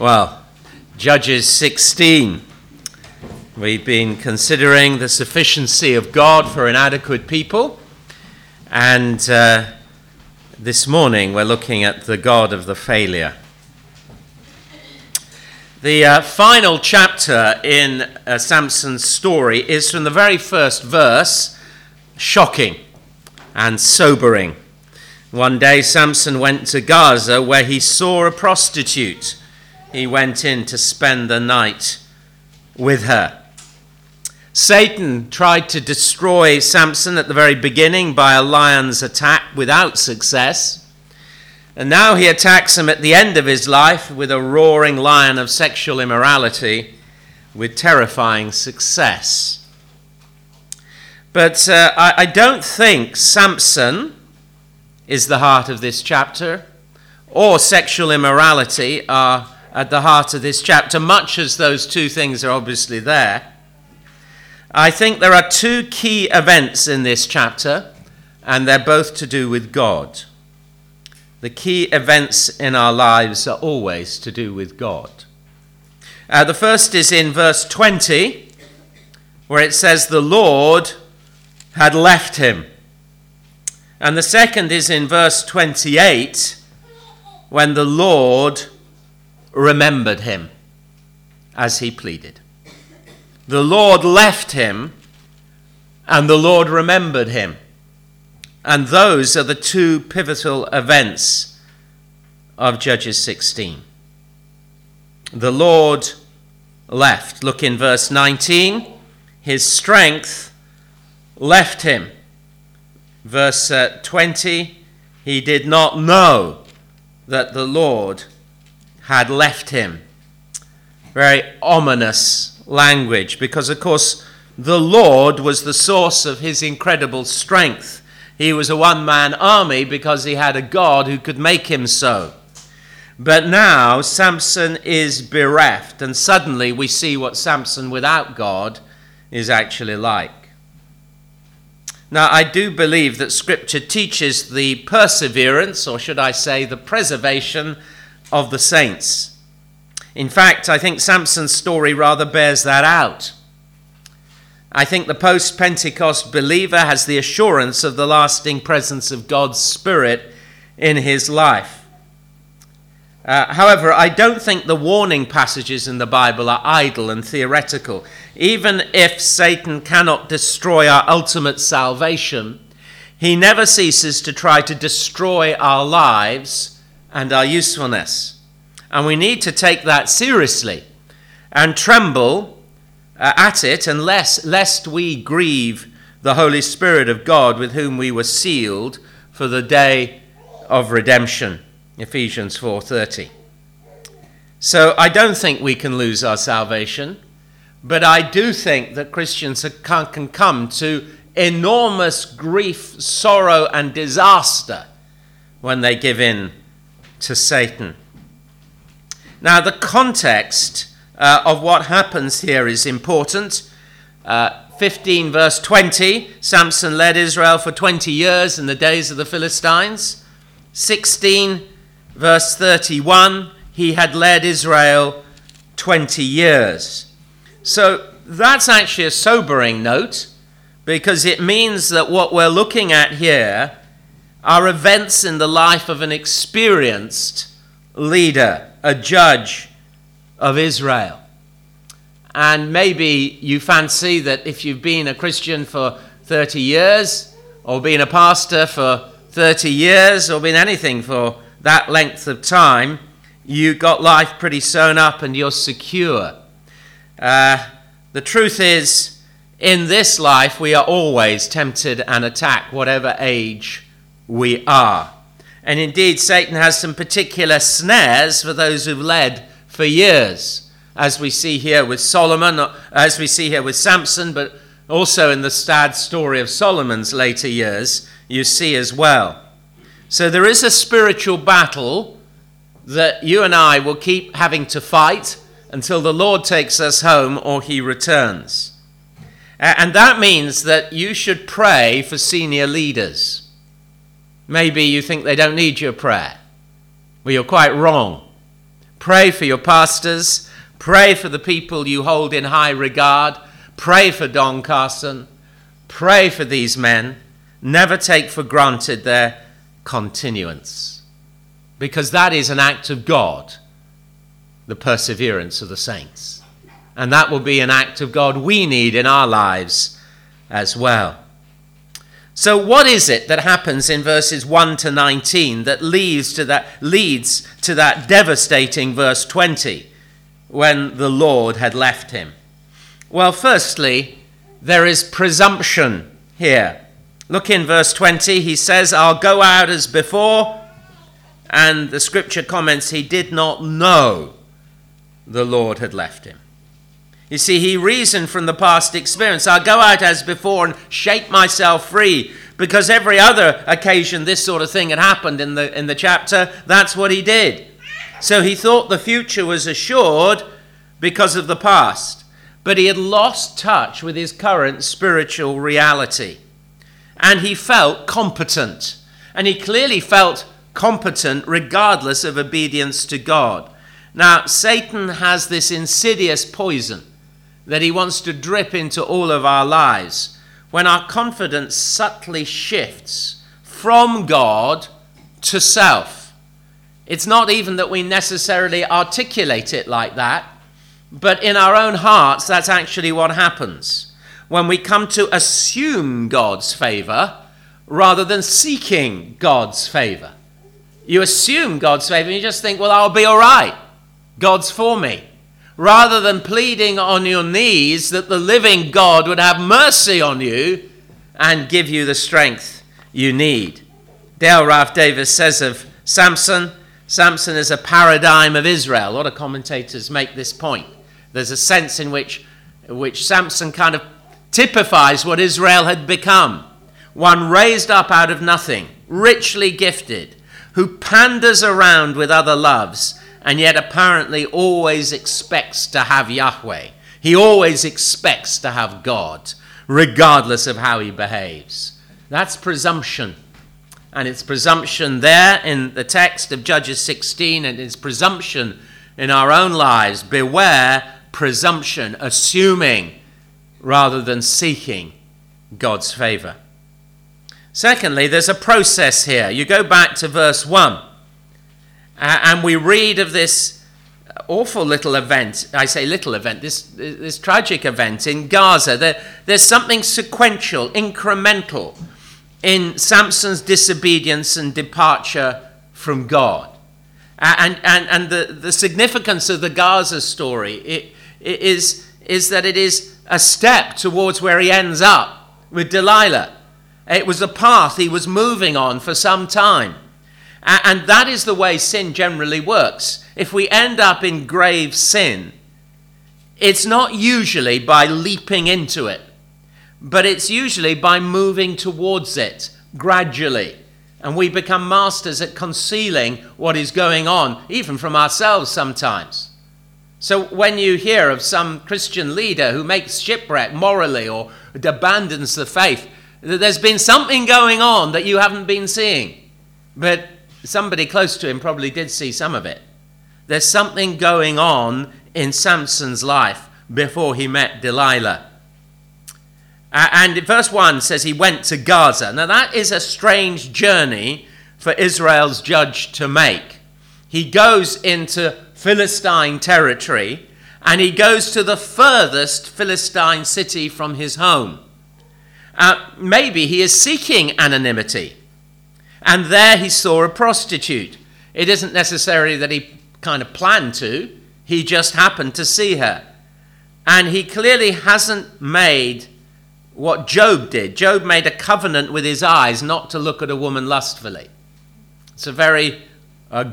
Well, Judges 16. We've been considering the sufficiency of God for inadequate people. And this morning we're looking at the God of the failure. The final chapter in Samson's story is, from the very first verse, shocking and sobering. One day Samson went to Gaza, where he saw a prostitute. He went in to spend the night with her. Satan tried to destroy Samson at the very beginning by a lion's attack without success. And now he attacks him at the end of his life with a roaring lion of sexual immorality with terrifying success. But I don't think Samson is the heart of this chapter, or sexual immorality are at the heart of this chapter, much as those two things are obviously there. I think there are two key events in this chapter, and they're both to do with God. The key events in our lives are always to do with God. The first is in verse 20, where it says, "The Lord had left him." And the second is in verse 28, when the Lord remembered him as he pleaded. The Lord left him, and the Lord remembered him. And those are the two pivotal events of Judges 16. The Lord left. Look in verse 19. His strength left him. Verse 20. He did not know that the Lord had left him. Very ominous language, because, of course, the Lord was the source of his incredible strength. He was a one-man army because he had a God who could make him so. But now Samson is bereft, and suddenly we see what Samson without God is actually like. Now, I do believe that Scripture teaches the perseverance, or should I say the preservation, of the saints. In fact, I think Samson's story rather bears that out. I think the post-Pentecost believer has the assurance of the lasting presence of God's Spirit in his life. However, I don't think the warning passages in the Bible are idle and theoretical. Even if Satan cannot destroy our ultimate salvation, he never ceases to try to destroy our lives and our usefulness. And we need to take that seriously and tremble at it, unless lest we grieve the Holy Spirit of God, with whom we were sealed for the day of redemption, Ephesians 4:30. So I don't think we can lose our salvation, but I do think that Christians can come to enormous grief, sorrow, and disaster when they give in to Satan. Now, the context of what happens here is important. 15 verse 20, Samson led Israel for 20 years in the days of the Philistines. 16 verse 31, he had led Israel 20 years. So that's actually a sobering note, because it means that what we're looking at here are events in the life of an experienced leader, a judge of Israel. And maybe you fancy that if you've been a Christian for 30 years, or been a pastor for 30 years, or been anything for that length of time, you got life pretty sewn up and you're secure. The truth is, in this life we are always tempted and attacked, whatever age we are. And indeed, Satan has some particular snares for those who've led for years, as we see here with Solomon, as we see here with Samson, but also in the sad story of Solomon's later years, you see as well. So there is a spiritual battle that you and I will keep having to fight until the Lord takes us home or he returns. And that means that you should pray for senior leaders. Maybe you think they don't need your prayer. Well, you're quite wrong. Pray for your pastors. Pray for the people you hold in high regard. Pray for Don Carson. Pray for these men. Never take for granted their continuance, because that is an act of God, the perseverance of the saints. And that will be an act of God we need in our lives as well. So what is it that happens in verses 1 to 19 that leads to that devastating verse 20? When the Lord had left him? Well, firstly, there is presumption here. Look in verse 20. He says, "I'll go out as before." And the scripture comments, he did not know the Lord had left him. You see, he reasoned from the past experience. I'll go out as before and shake myself free, because every other occasion this sort of thing had happened in the chapter, that's what he did. So he thought the future was assured because of the past, but he had lost touch with his current spiritual reality. And he felt competent. And he clearly felt competent regardless of obedience to God. Now, Satan has this insidious poison that he wants to drip into all of our lives. When our confidence subtly shifts from God to self. It's not even that we necessarily articulate it like that, but in our own hearts, that's actually what happens. When we come to assume God's favor rather than seeking God's favor. You assume God's favor and you just think, well, I'll be all right. God's for me. Rather than pleading on your knees that the living God would have mercy on you and give you the strength you need. Dale Ralph Davis says of Samson, Samson is a paradigm of Israel. A lot of commentators make this point. There's a sense in which Samson kind of typifies what Israel had become. One raised up out of nothing, richly gifted, who panders around with other loves, and yet apparently always expects to have Yahweh. He always expects to have God, regardless of how he behaves. That's presumption. And it's presumption there in the text of Judges 16, and it's presumption in our own lives. Beware presumption, assuming rather than seeking God's favor. Secondly, there's a process here. You go back to verse 1, and we read of this awful little event. I say little event, this tragic event in Gaza. There's something sequential, incremental in Samson's disobedience and departure from God. And the significance of the Gaza story is that it is a step towards where he ends up with Delilah. It was a path he was moving on for some time. And that is the way sin generally works. If we end up in grave sin, it's not usually by leaping into it, but it's usually by moving towards it gradually. And we become masters at concealing what is going on, even from ourselves sometimes. So when you hear of some Christian leader who makes shipwreck morally or abandons the faith, there's been something going on that you haven't been seeing. But somebody close to him probably did see some of it. There's something going on in Samson's life before he met Delilah. And verse 1 says he went to Gaza. Now that is a strange journey for Israel's judge to make. He goes into Philistine territory, and he goes to the furthest Philistine city from his home. Maybe he is seeking anonymity. And there he saw a prostitute. It isn't necessarily that he kind of planned to. He just happened to see her. And he clearly hasn't made what Job did. Job made a covenant with his eyes not to look at a woman lustfully. It's a very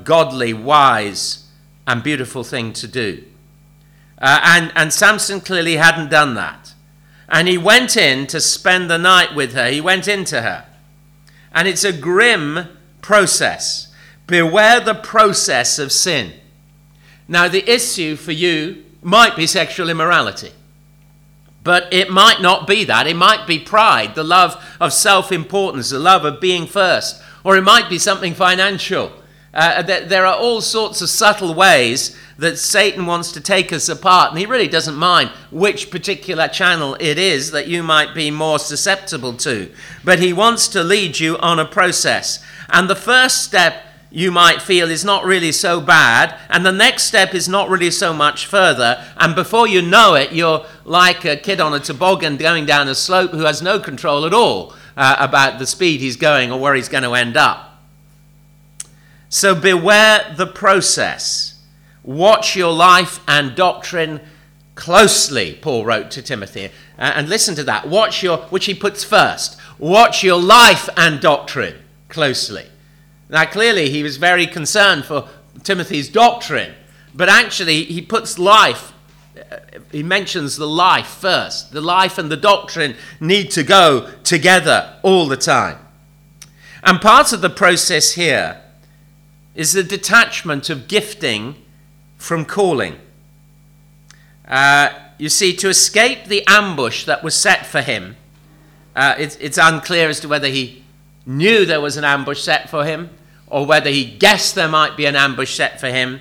godly, wise, and beautiful thing to do. And Samson clearly hadn't done that. And he went in to spend the night with her. He went into her. And it's a grim process. Beware the process of sin. Now, the issue for you might be sexual immorality. But it might not be that. It might be pride, the love of self-importance, the love of being first. Or it might be something financial. There are all sorts of subtle ways that Satan wants to take us apart, and he really doesn't mind which particular channel it is that you might be more susceptible to. But he wants to lead you on a process. And the first step you might feel is not really so bad, and the next step is not really so much further, and before you know it, you're like a kid on a toboggan going down a slope who has no control at all about the speed he's going or where he's going to end up. So beware the process. Watch your life and doctrine closely, Paul wrote to Timothy, and listen to that, which he puts first. Watch your life and doctrine closely. Now, clearly, he was very concerned for Timothy's doctrine, but actually, he puts life, he mentions the life first. The life and the doctrine need to go together all the time. And part of the process here is the detachment of gifting from calling. You see, to escape the ambush that was set for him, it's unclear as to whether he knew there was an ambush set for him, or whether he guessed there might be an ambush set for him.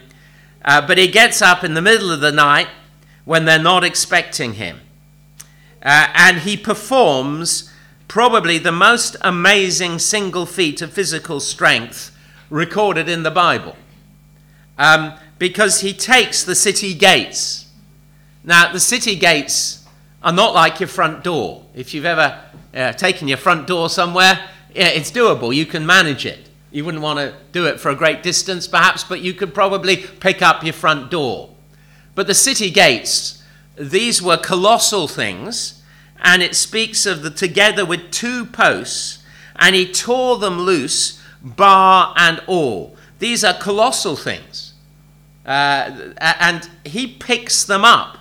But he gets up in the middle of the night when they're not expecting him. And he performs probably the most amazing single feat of physical strength recorded in the Bible. Because he takes the city gates. Now, the city gates are not like your front door. If you've ever taken your front door somewhere, yeah, it's doable. You can manage it. You wouldn't want to do it for a great distance, perhaps, but you could probably pick up your front door. But the city gates, these were colossal things, and it speaks of the together with two posts, and he tore them loose, bar and all. These are colossal things, and he picks them up.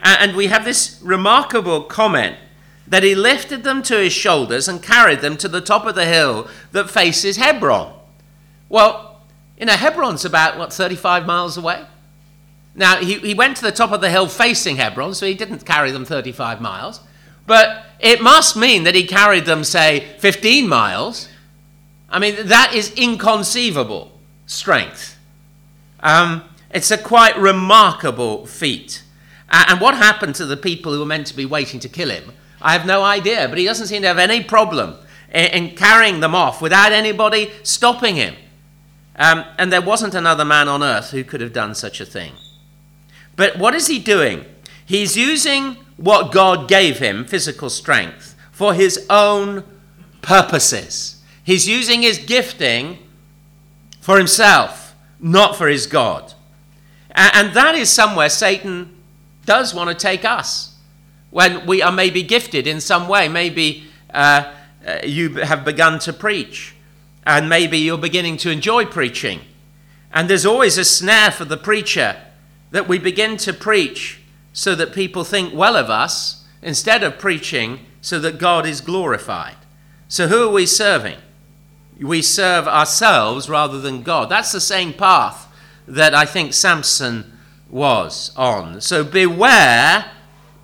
And we have this remarkable comment that he lifted them to his shoulders and carried them to the top of the hill that faces Hebron. Well, you know, Hebron's about, 35 miles away? Now, he went to the top of the hill facing Hebron, so he didn't carry them 35 miles. But it must mean that he carried them, say, 15 miles. I mean, that is inconceivable strength. It's a quite remarkable feat. And what happened to the people who were meant to be waiting to kill him? I have no idea, but he doesn't seem to have any problem in carrying them off without anybody stopping him. And there wasn't another man on earth who could have done such a thing. But what is he doing? He's using what God gave him, physical strength, for his own purposes. He's using his gifting for himself, not for his God. And that is somewhere Satan does want to take us. When we are maybe gifted in some way, maybe you have begun to preach, and maybe you're beginning to enjoy preaching. And there's always a snare for the preacher that we begin to preach so that people think well of us, instead of preaching so that God is glorified. So who are we serving? We serve ourselves rather than God. That's the same path that I think Samson was on. So beware.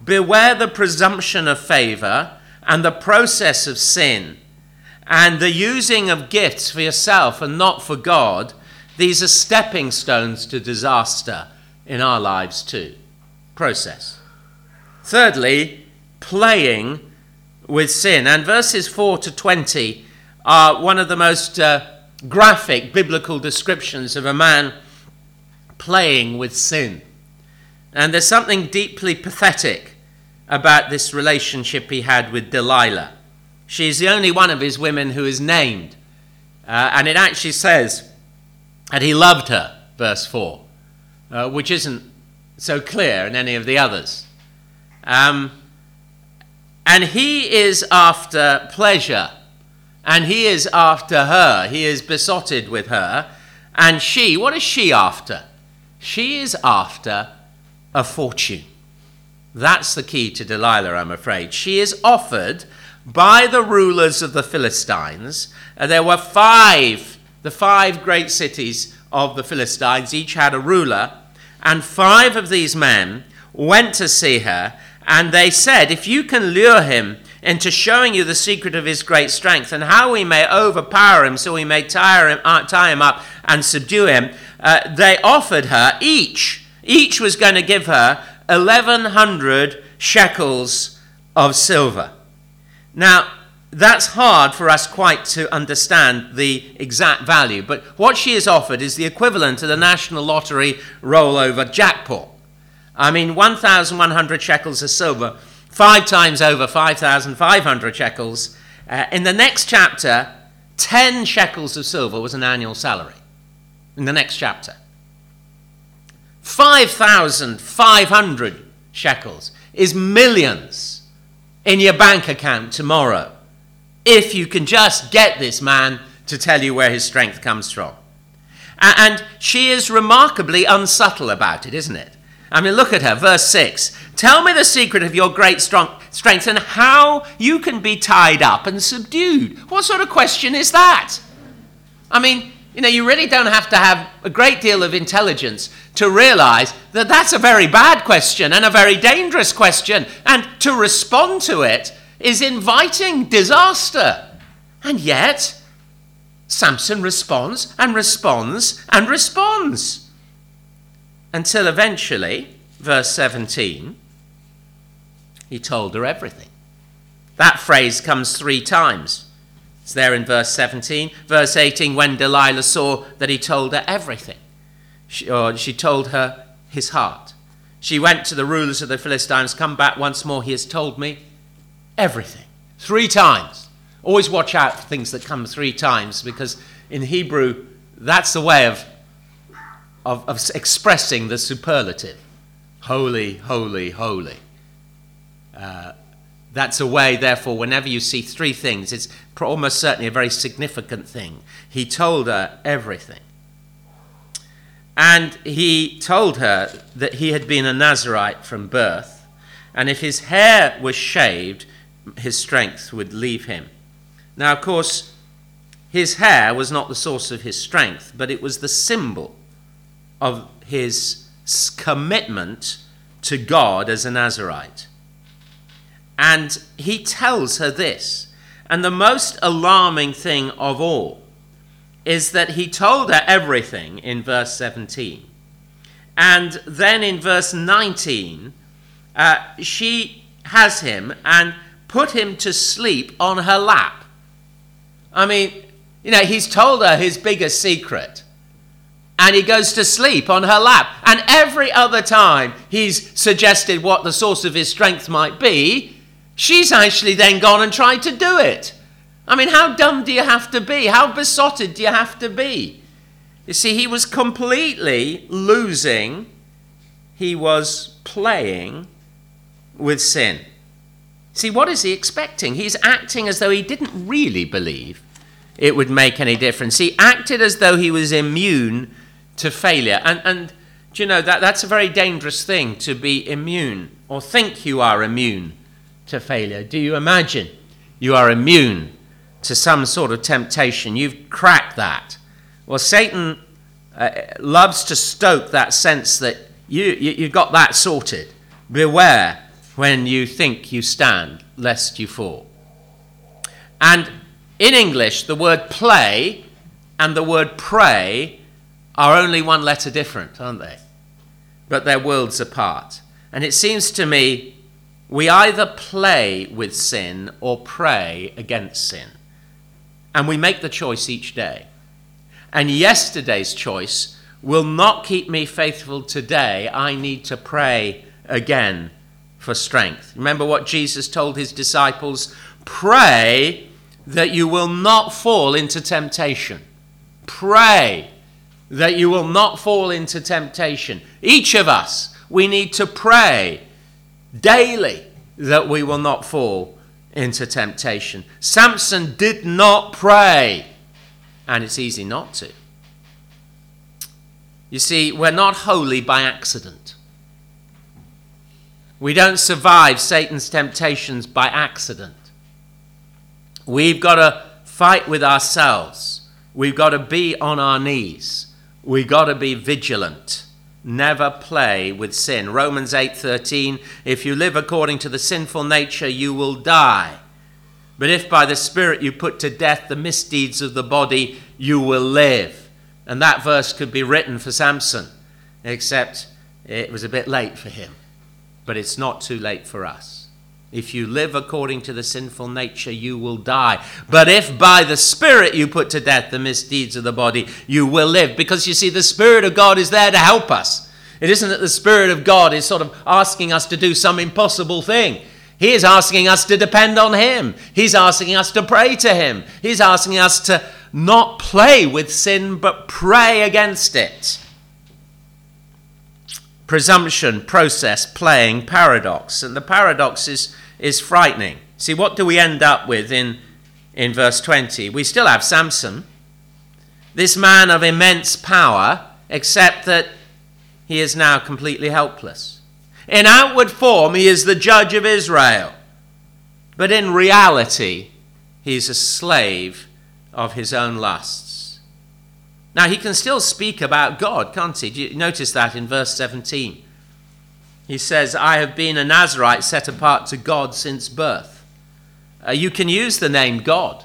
Beware the presumption of favor and the process of sin and the using of gifts for yourself and not for God. These are stepping stones to disaster in our lives too. Process. Thirdly, playing with sin. And verses 4 to 20 are one of the most graphic biblical descriptions of a man playing with sin. And there's something deeply pathetic about this relationship he had with Delilah. She's the only one of his women who is named. And it actually says that he loved her, verse 4, which isn't so clear in any of the others. And he is after pleasure, and he is after her. He is besotted with her. And she, what is she after? She is after a fortune. That's the key to Delilah, I'm afraid. She is offered by the rulers of the Philistines. There were the five great cities of the Philistines, each had a ruler, and five of these men went to see her, and they said, if you can lure him and to showing you the secret of his great strength and how we may overpower him so we may tie him up and subdue him, they offered her, each was going to give her 1,100 shekels of silver. Now, that's hard for us quite to understand the exact value, but what she is offered is the equivalent to the National Lottery rollover jackpot. I mean, 1,100 shekels of silver, 5 times over 5,500 shekels. In the next chapter, 10 shekels of silver was an annual salary. In the next chapter, 5,500 shekels is millions in your bank account tomorrow, if you can just get this man to tell you where his strength comes from. And she is remarkably unsubtle about it, isn't it? I mean, look at her, verse 6. Tell me the secret of your great strength and how you can be tied up and subdued. What sort of question is that? I mean, you know, you really don't have to have a great deal of intelligence to realize that that's a very bad question and a very dangerous question, and to respond to it is inviting disaster. And yet, Samson responds and responds and responds until eventually, verse 17, he told her everything. That phrase comes 3 times. It's there in verse 17. Verse 18, when Delilah saw that he told her everything, she told her his heart. She went to the rulers of the Philistines, come back once more, he has told me everything. 3 times. Always watch out for things that come 3 times, because in Hebrew, that's the way of expressing the superlative. Holy, holy, holy. That's a way, therefore, whenever you see 3 things, it's almost certainly a very significant thing. He told her everything. And he told her that he had been a Nazarite from birth, and if his hair was shaved, his strength would leave him. Now, of course, his hair was not the source of his strength, but it was the symbol of his commitment to God as a Nazarite. And he tells her this. And the most alarming thing of all is that he told her everything in verse 17. And then in verse 19, she has him and put him to sleep on her lap. I mean, you know, he's told her his biggest secret, and he goes to sleep on her lap. And every other time he's suggested what the source of his strength might be, she's actually then gone and tried to do it. I mean, how dumb do you have to be? How besotted do you have to be? You see, he was completely losing. He was playing with sin. See, what is he expecting? He's acting as though he didn't really believe it would make any difference. He acted as though he was immune to failure. And do you know, that's a very dangerous thing, to be immune or think you are immune to failure. Do you imagine you are immune to some sort of temptation? You've cracked that. Well, Satan loves to stoke that sense that you got that sorted. Beware when you think you stand, lest you fall. And in English, the word play and the word pray are only one letter different, aren't they? But they're worlds apart. And it seems to me we either play with sin or pray against sin. And we make the choice each day. And yesterday's choice will not keep me faithful today. I need to pray again for strength. Remember what Jesus told his disciples? Pray that you will not fall into temptation. Pray that you will not fall into temptation. Each of us, we need to pray daily that we will not fall into temptation. Samson did not pray, and it's easy not to. You see, we're not holy by accident. We don't survive Satan's temptations by accident. We've got to fight with ourselves. We've got to be on our knees. We've got to be vigilant. Never play with sin. Romans 8:13, if you live according to the sinful nature, you will die. But if by the Spirit you put to death the misdeeds of the body, you will live. And that verse could be written for Samson, except it was a bit late for him. But it's not too late for us. If you live according to the sinful nature, you will die. But if by the Spirit you put to death the misdeeds of the body, you will live. Because you see, the Spirit of God is there to help us. It isn't that the Spirit of God is sort of asking us to do some impossible thing. He is asking us to depend on him. He's asking us to pray to him. He's asking us to not play with sin, but pray against it. Presumption, process, playing, paradox. And the paradox is frightening. See, what do we end up with in verse 20? We still have Samson, this man of immense power, except that he is now completely helpless. In outward form, he is the judge of Israel. But in reality, he's a slave of his own lusts. Now, he can still speak about God, can't he? Do you notice that in verse 17? He says, I have been a Nazarite set apart to God since birth. You can use the name God.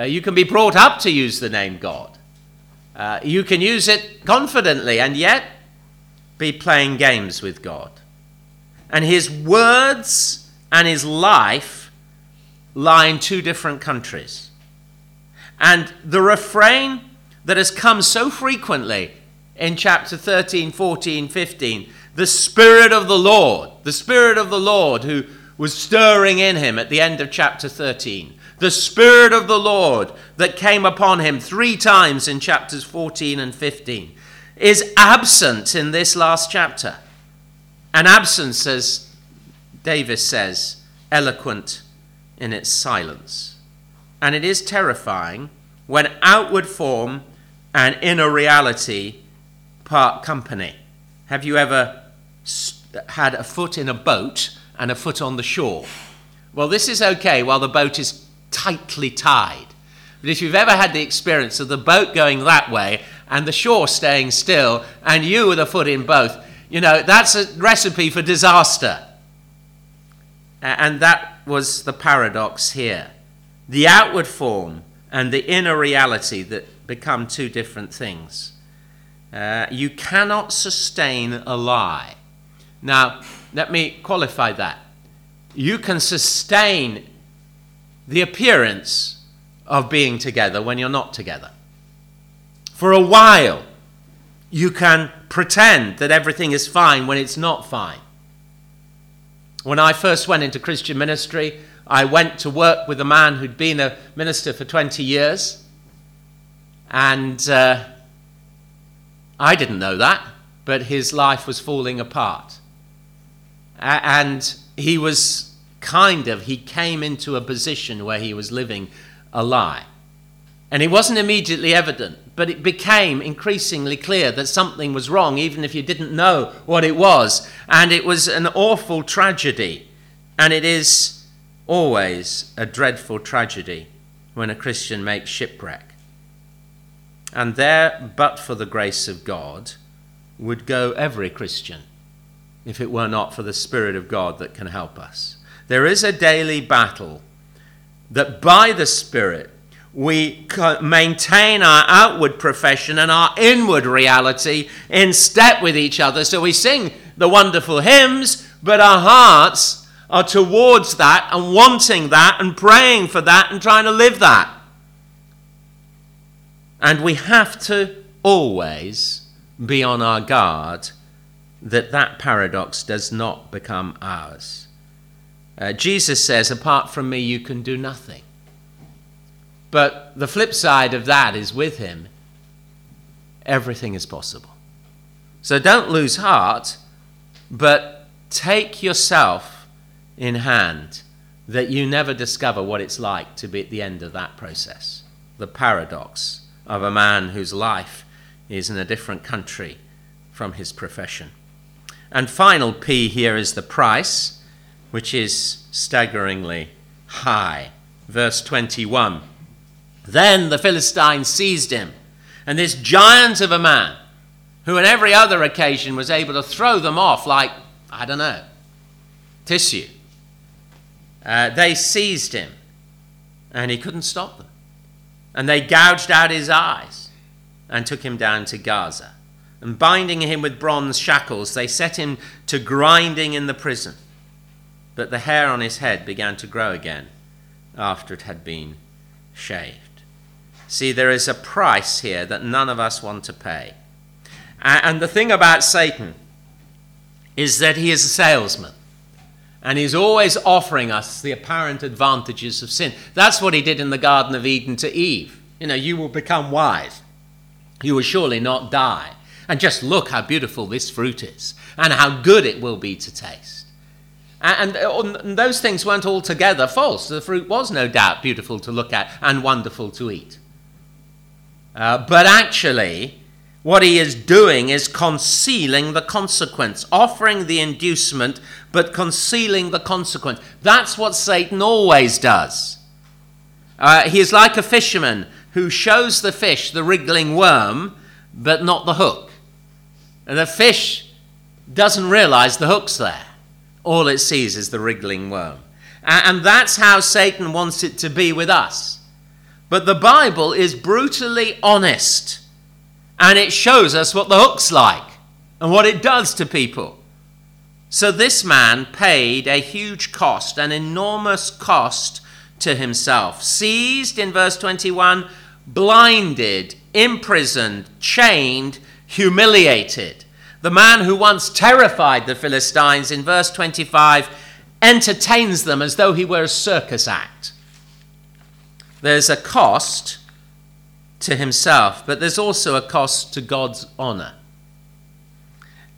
You can be brought up to use the name God. You can use it confidently and yet be playing games with God. And his words and his life lie in two different countries. And the refrain that has come so frequently in chapter 13, 14, 15, the Spirit of the Lord, the Spirit of the Lord who was stirring in him at the end of chapter 13, the Spirit of the Lord that came upon him three times in chapters 14 and 15, is absent in this last chapter. An absence, as Davis says, eloquent in its silence. And it is terrifying when outward form and inner reality part company. Have you ever had a foot in a boat and a foot on the shore? Well, this is okay while the boat is tightly tied. But if you've ever had the experience of the boat going that way and the shore staying still and you with a foot in both, you know, that's a recipe for disaster. And that was the paradox here. The outward form and the inner reality that become two different things. You cannot sustain a lie. Now, let me qualify that. You can sustain the appearance of being together when you're not together. For a while, you can pretend that everything is fine when it's not fine. When I first went into Christian ministry, I went to work with a man who'd been a minister for 20 years. And I didn't know that, but his life was falling apart. And he was he came into a position where he was living a lie. And it wasn't immediately evident, but it became increasingly clear that something was wrong, even if you didn't know what it was. And it was an awful tragedy. And it is always a dreadful tragedy when a Christian makes shipwreck. And there, but for the grace of God, would go every Christian, if it were not for the Spirit of God that can help us. There is a daily battle that by the Spirit, we maintain our outward profession and our inward reality in step with each other. So we sing the wonderful hymns, but our hearts are towards that and wanting that and praying for that and trying to live that. And we have to always be on our guard that that paradox does not become ours. Jesus says, apart from me, you can do nothing. But the flip side of that is with him, everything is possible. So don't lose heart, but take yourself in hand that you never discover what it's like to be at the end of that process. The paradox of a man whose life is in a different country from his profession. And final P here is the price, which is staggeringly high. Verse 21. Then the Philistines seized him, and this giant of a man, who on every other occasion was able to throw them off like, I don't know, tissue. They seized him and he couldn't stop them. And they gouged out his eyes and took him down to Gaza. And binding him with bronze shackles, they set him to grinding in the prison. But the hair on his head began to grow again after it had been shaved. See, there is a price here that none of us want to pay. And the thing about Satan is that he is a salesman. And he's always offering us the apparent advantages of sin. That's what he did in the Garden of Eden to Eve. You know, you will become wise. You will surely not die. And just look how beautiful this fruit is. And how good it will be to taste. And those things weren't altogether false. The fruit was no doubt beautiful to look at and wonderful to eat. But actually, what he is doing is concealing the consequence, offering the inducement, but concealing the consequence. That's what Satan always does. He is like a fisherman who shows the fish the wriggling worm, but not the hook. And the fish doesn't realize the hook's there. All it sees is the wriggling worm. And that's how Satan wants it to be with us. But the Bible is brutally honest. And it shows us what the hook's like and what it does to people. So this man paid a huge cost, an enormous cost to himself. Seized, in verse 21, blinded, imprisoned, chained, humiliated. The man who once terrified the Philistines, in verse 25, entertains them as though he were a circus act. There's a cost to himself, but there's also a cost to God's honor.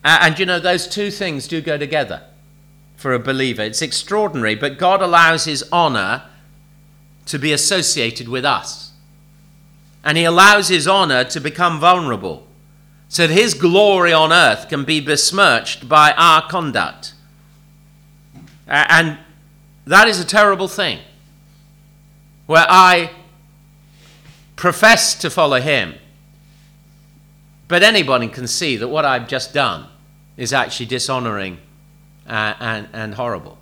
And you know, those two things do go together for a believer. It's extraordinary, but God allows his honor to be associated with us. And he allows his honor to become vulnerable so that his glory on earth can be besmirched by our conduct. And that is a terrible thing, where I profess to follow him, but anybody can see that what I've just done is actually dishonoring and horrible.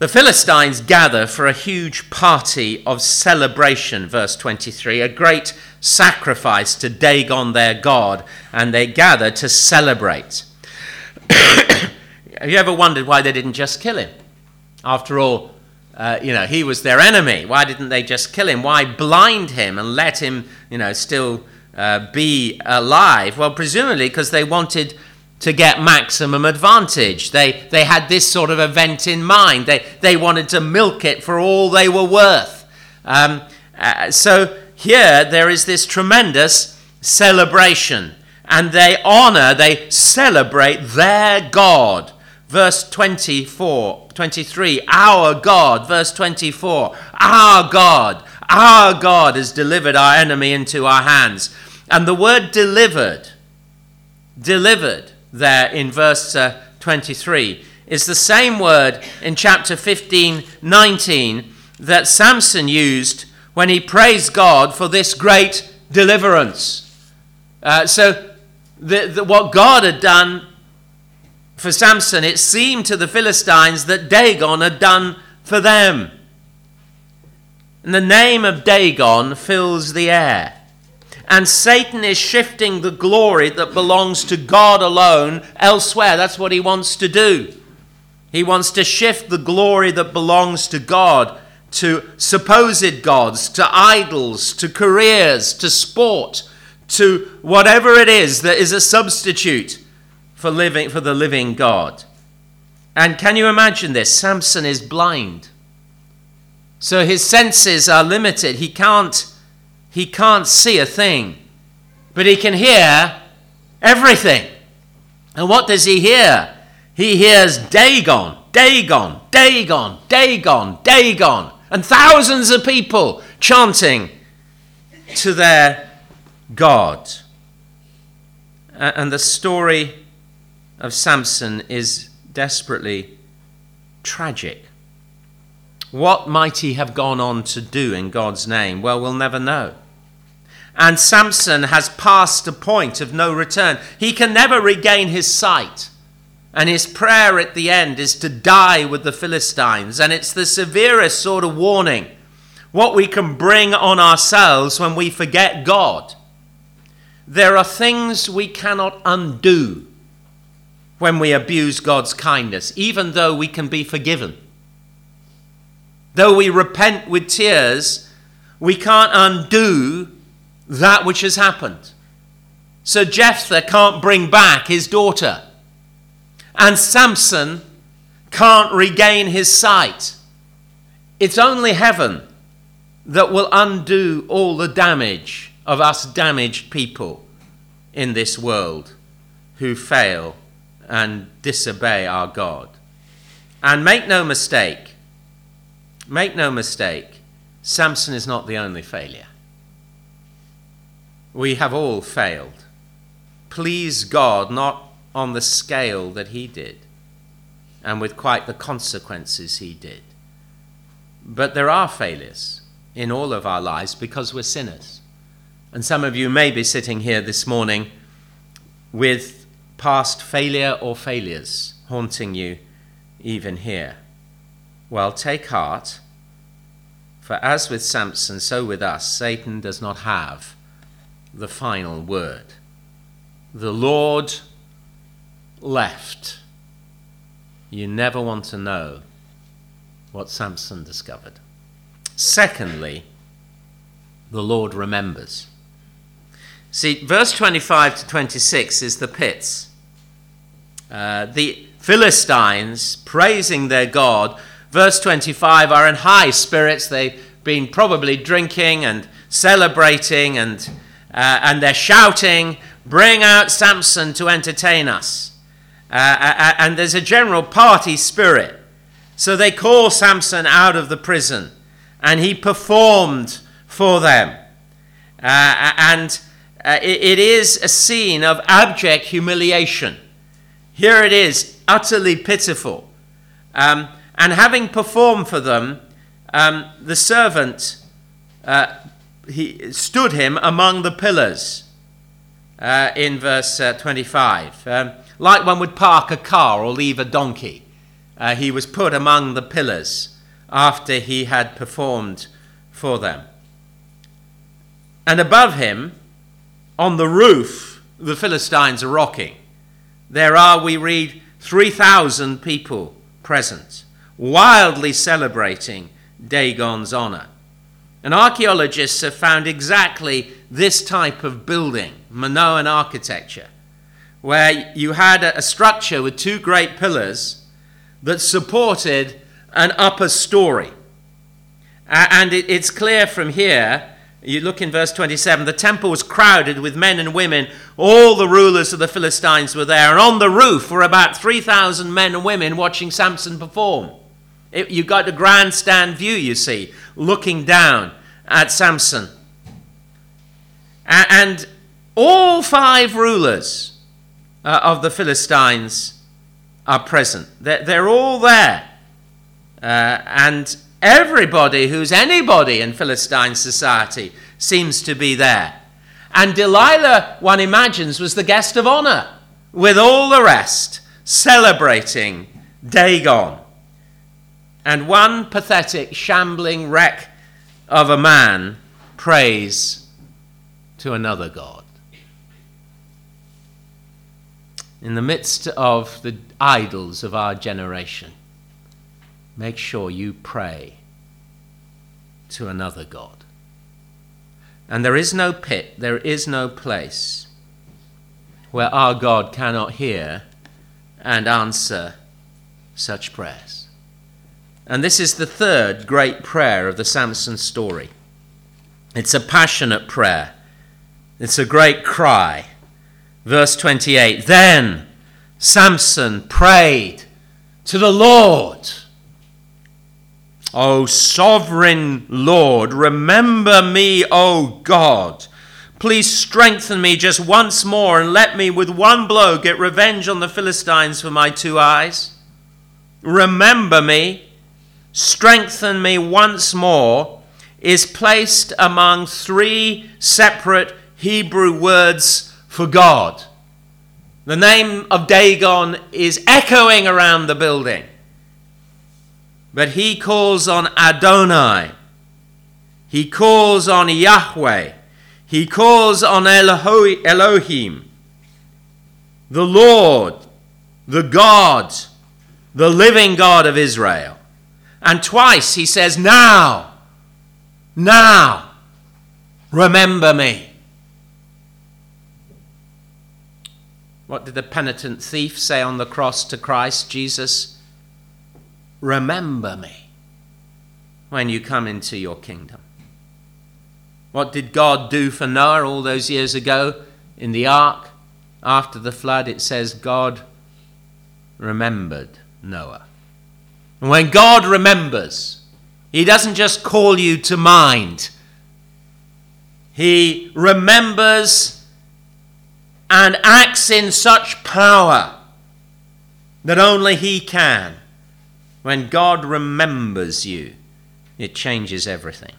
The Philistines gather for a huge party of celebration, verse 23, a great sacrifice to Dagon their god, and they gather to celebrate. Have you ever wondered why they didn't just kill him? After all, he was their enemy. Why didn't they just kill him? Why blind him and let him, still be alive? Well, presumably because they wanted to get maximum advantage. They had this sort of event in mind. They wanted to milk it for all they were worth. So here there is this tremendous celebration. And they celebrate their God. Verse 23, our God, verse 24, our God has delivered our enemy into our hands. And the word delivered there in verse 23 is the same word in chapter 15:19 that Samson used when he praised God for this great deliverance. So what God had done for Samson, it seemed to the Philistines that Dagon had done for them. And the name of Dagon fills the air. And Satan is shifting the glory that belongs to God alone elsewhere. That's what he wants to do. He wants to shift the glory that belongs to God to supposed gods, to idols, to careers, to sport, to whatever it is that is a substitute for the living God. And can you imagine this? Samson is blind. So his senses are limited. He can't see a thing, but he can hear everything. And what does he hear? He hears Dagon, Dagon, Dagon, Dagon, Dagon, and thousands of people chanting to their God. And the story of Samson is desperately tragic. What might he have gone on to do in God's name? Well, we'll never know. And Samson has passed a point of no return. He can never regain his sight. And his prayer at the end is to die with the Philistines. And it's the severest sort of warning, what we can bring on ourselves when we forget God. There are things we cannot undo when we abuse God's kindness, even though we can be forgiven. Though we repent with tears, we can't undo that which has happened. So Jephthah can't bring back his daughter. And Samson can't regain his sight. It's only heaven that will undo all the damage of us damaged people in this world who fail and disobey our God. And make no mistake, Samson is not the only failure. We have all failed. Please God, not on the scale that he did, and with quite the consequences he did. But there are failures in all of our lives because we're sinners. And some of you may be sitting here this morning with past failure or failures haunting you even here. Well, take heart, for as with Samson, so with us, Satan does not have the final word. The Lord left. You never want to know what Samson discovered. Secondly, the Lord remembers. See, verse 25 to 26 is the pits. The Philistines, praising their God, verse 25, are in high spirits. They've been probably drinking and celebrating, and they're shouting, "Bring out Samson to entertain us." And there's a general party spirit. So they call Samson out of the prison, and he performed for them. It is a scene of abject humiliation. Here it is, utterly pitiful. And having performed for them, the servant he stood him among the pillars in verse 25. Like one would park a car or leave a donkey. He was put among the pillars after he had performed for them. And above him, on the roof, the Philistines are rocking. There are, we read, 3,000 people present, wildly celebrating Dagon's honor. And archaeologists have found exactly this type of building, Minoan architecture, where you had a structure with two great pillars that supported an upper story. And it's clear from here, you look in verse 27, the temple was crowded with men and women. All the rulers of the Philistines were there. And on the roof were about 3,000 men and women watching Samson perform. You got the grandstand view, you see, looking down at Samson. And all five rulers of the Philistines are present. They're all there. And everybody who's anybody in Philistine society seems to be there. And Delilah, one imagines, was the guest of honor with all the rest, celebrating Dagon. And one pathetic, shambling wreck of a man prays to another god. In the midst of the idols of our generation, make sure you pray to another God. And there is no pit, there is no place where our God cannot hear and answer such prayers. And this is the third great prayer of the Samson story. It's a passionate prayer. It's a great cry. Verse 28, then Samson prayed to the Lord. O sovereign Lord, remember me, O God. Please strengthen me just once more and let me with one blow get revenge on the Philistines for my two eyes. Remember me, strengthen me once more is placed among three separate Hebrew words for God. The name of Dagon is echoing around the building. But he calls on Adonai. He calls on Yahweh. He calls on Elohim, the Lord, the God, the living God of Israel. And twice he says, now, remember me. What did the penitent thief say on the cross to Christ Jesus? Remember me when you come into your kingdom. What did God do for Noah all those years ago in the ark? After the flood, it says God remembered Noah. And when God remembers, he doesn't just call you to mind. He remembers and acts in such power that only he can. When God remembers you, it changes everything.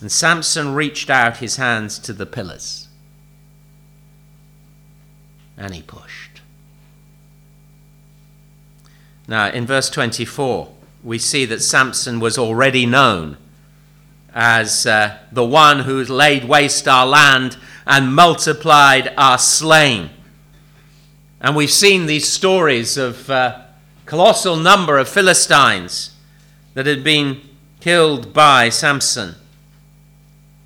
And Samson reached out his hands to the pillars. And he pushed. Now, in verse 24, we see that Samson was already known as the one who laid waste our land and multiplied our slain. And we've seen these stories of colossal number of Philistines that had been killed by Samson,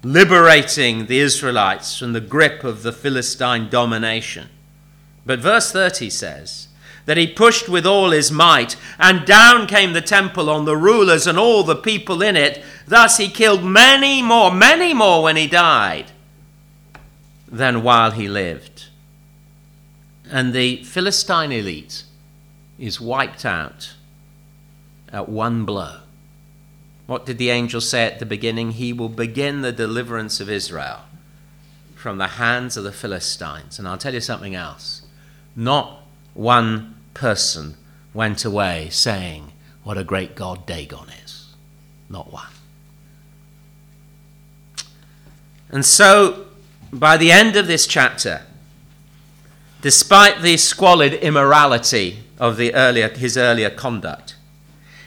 liberating the Israelites from the grip of the Philistine domination. But verse 30 says that he pushed with all his might, and down came the temple on the rulers and all the people in it. Thus he killed many more when he died than while he lived. And the Philistine elite is wiped out at one blow. What did the angel say at the beginning? He will begin the deliverance of Israel from the hands of the Philistines. And I'll tell you something else. Not one person went away saying, what a great God Dagon is. Not one. And so, by the end of this chapter, despite the squalid immorality of his earlier conduct,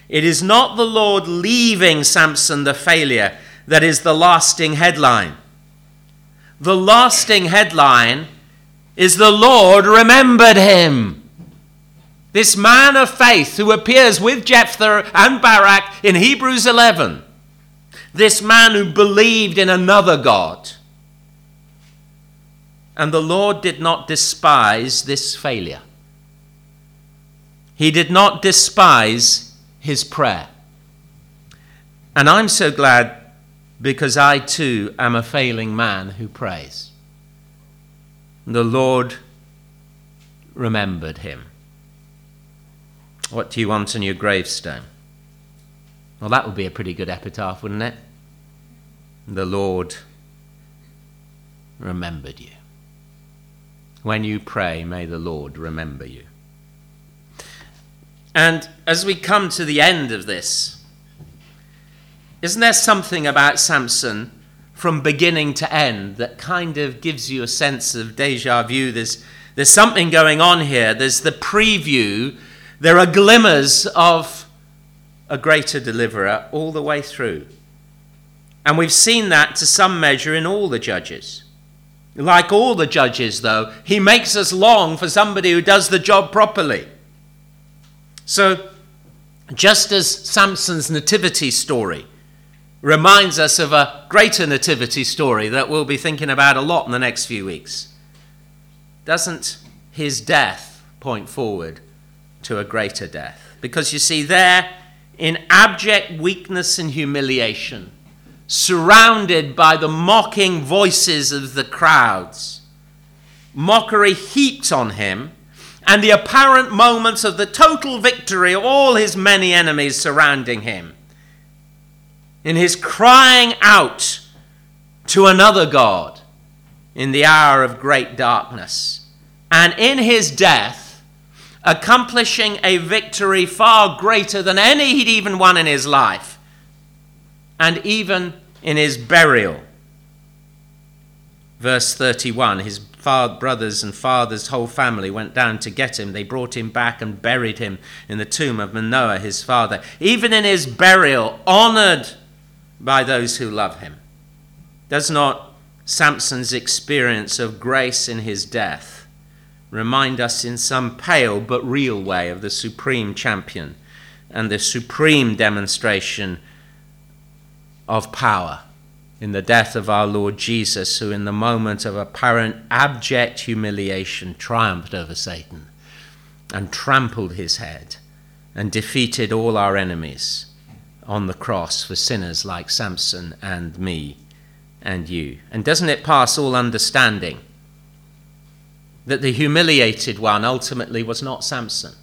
it is not the Lord leaving Samson the failure that is the lasting headline. The lasting headline is the Lord remembered him. This man of faith who appears with Jephthah and Barak in Hebrews 11. This man who believed in another God. And the Lord did not despise this failure. He did not despise his prayer. And I'm so glad, because I too am a failing man who prays. The Lord remembered him. What do you want on your gravestone? Well, that would be a pretty good epitaph, wouldn't it? The Lord remembered you. When you pray, may the Lord remember you. And as we come to the end of this, isn't there something about Samson from beginning to end that kind of gives you a sense of deja vu? There's something going on here. There's the preview. There are glimmers of a greater deliverer all the way through. And we've seen that to some measure in all the judges. Like all the judges, though, he makes us long for somebody who does the job properly. So, just as Samson's nativity story reminds us of a greater nativity story that we'll be thinking about a lot in the next few weeks, doesn't his death point forward to a greater death? Because you see, there, in abject weakness and humiliation, surrounded by the mocking voices of the crowds, mockery heaped on him, and the apparent moments of the total victory of all his many enemies surrounding him, in his crying out to another God in the hour of great darkness, and in his death, accomplishing a victory far greater than any he'd even won in his life, and even in his burial. Verse 31, his brothers and father's whole family went down to get him. They brought him back and buried him in the tomb of Manoah, his father. Even in his burial, honored by those who love him. Does not Samson's experience of grace in his death remind us in some pale but real way of the supreme champion and the supreme demonstration of power in the death of our Lord Jesus, who in the moment of apparent abject humiliation triumphed over Satan and trampled his head and defeated all our enemies on the cross for sinners like Samson and me and you? And doesn't it pass all understanding that the humiliated one ultimately was not Samson,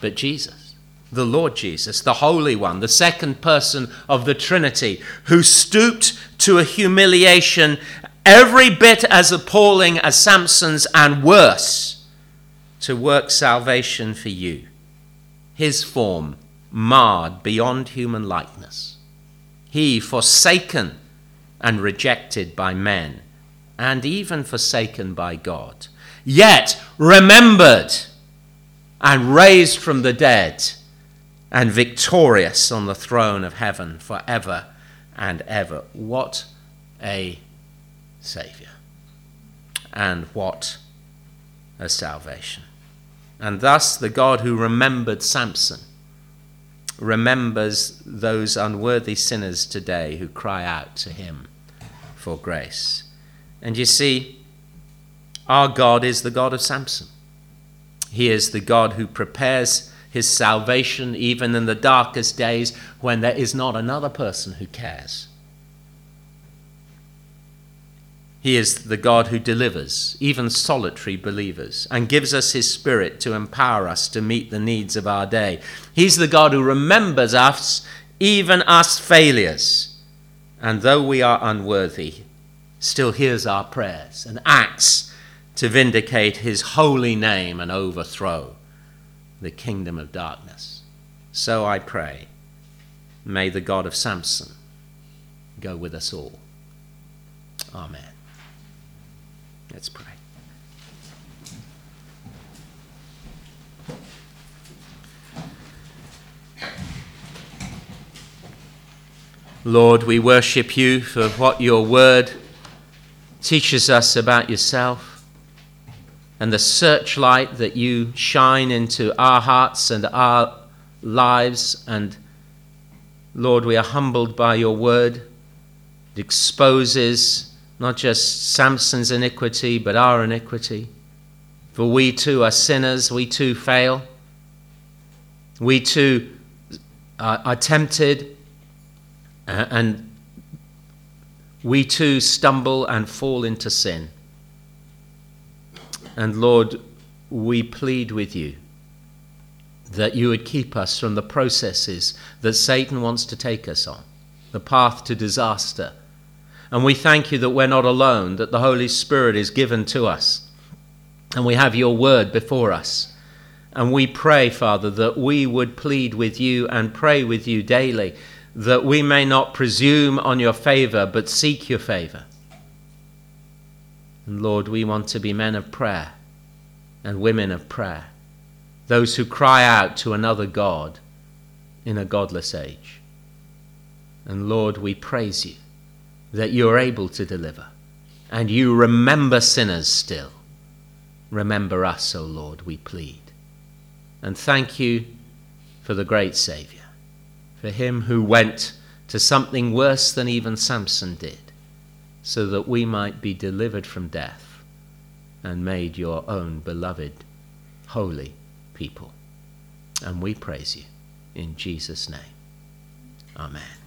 but Jesus, the Lord Jesus, the Holy One, the second person of the Trinity, who stooped to a humiliation every bit as appalling as Samson's and worse, to work salvation for you, his form marred beyond human likeness, he forsaken and rejected by men, and even forsaken by God, yet remembered and raised from the dead and victorious on the throne of heaven forever and ever. What a Savior, and what a salvation. And thus the God who remembered Samson remembers those unworthy sinners today who cry out to him for grace. And you see, our God is the God of Samson. He is the God who prepares his salvation even in the darkest days when there is not another person who cares. He is the God who delivers even solitary believers and gives us his Spirit to empower us to meet the needs of our day. He's the God who remembers us, even us failures, and though we are unworthy, still hears our prayers and acts to vindicate his holy name and overthrow the kingdom of darkness. So I pray, may the God of Samson go with us all. Amen. Let's pray. Lord, we worship you for what your word teaches us about yourself and the searchlight that you shine into our hearts and our lives. And Lord, we are humbled by your word. It exposes not just Samson's iniquity, but our iniquity. For we too are sinners, we too fail. We too are tempted, and we too stumble and fall into sin. And Lord, we plead with you that you would keep us from the processes that Satan wants to take us on, the path to disaster. And we thank you that we're not alone, that the Holy Spirit is given to us, and we have your word before us. And we pray, Father, that we would plead with you and pray with you daily, that we may not presume on your favor, but seek your favor. And Lord, we want to be men of prayer and women of prayer, those who cry out to another God in a godless age. And Lord, we praise you that you are able to deliver, and you remember sinners still. Remember us, O Lord, we plead. And thank you for the great Savior, for him who went to something worse than even Samson did, so that we might be delivered from death and made your own beloved, holy people. And we praise you in Jesus' name. Amen.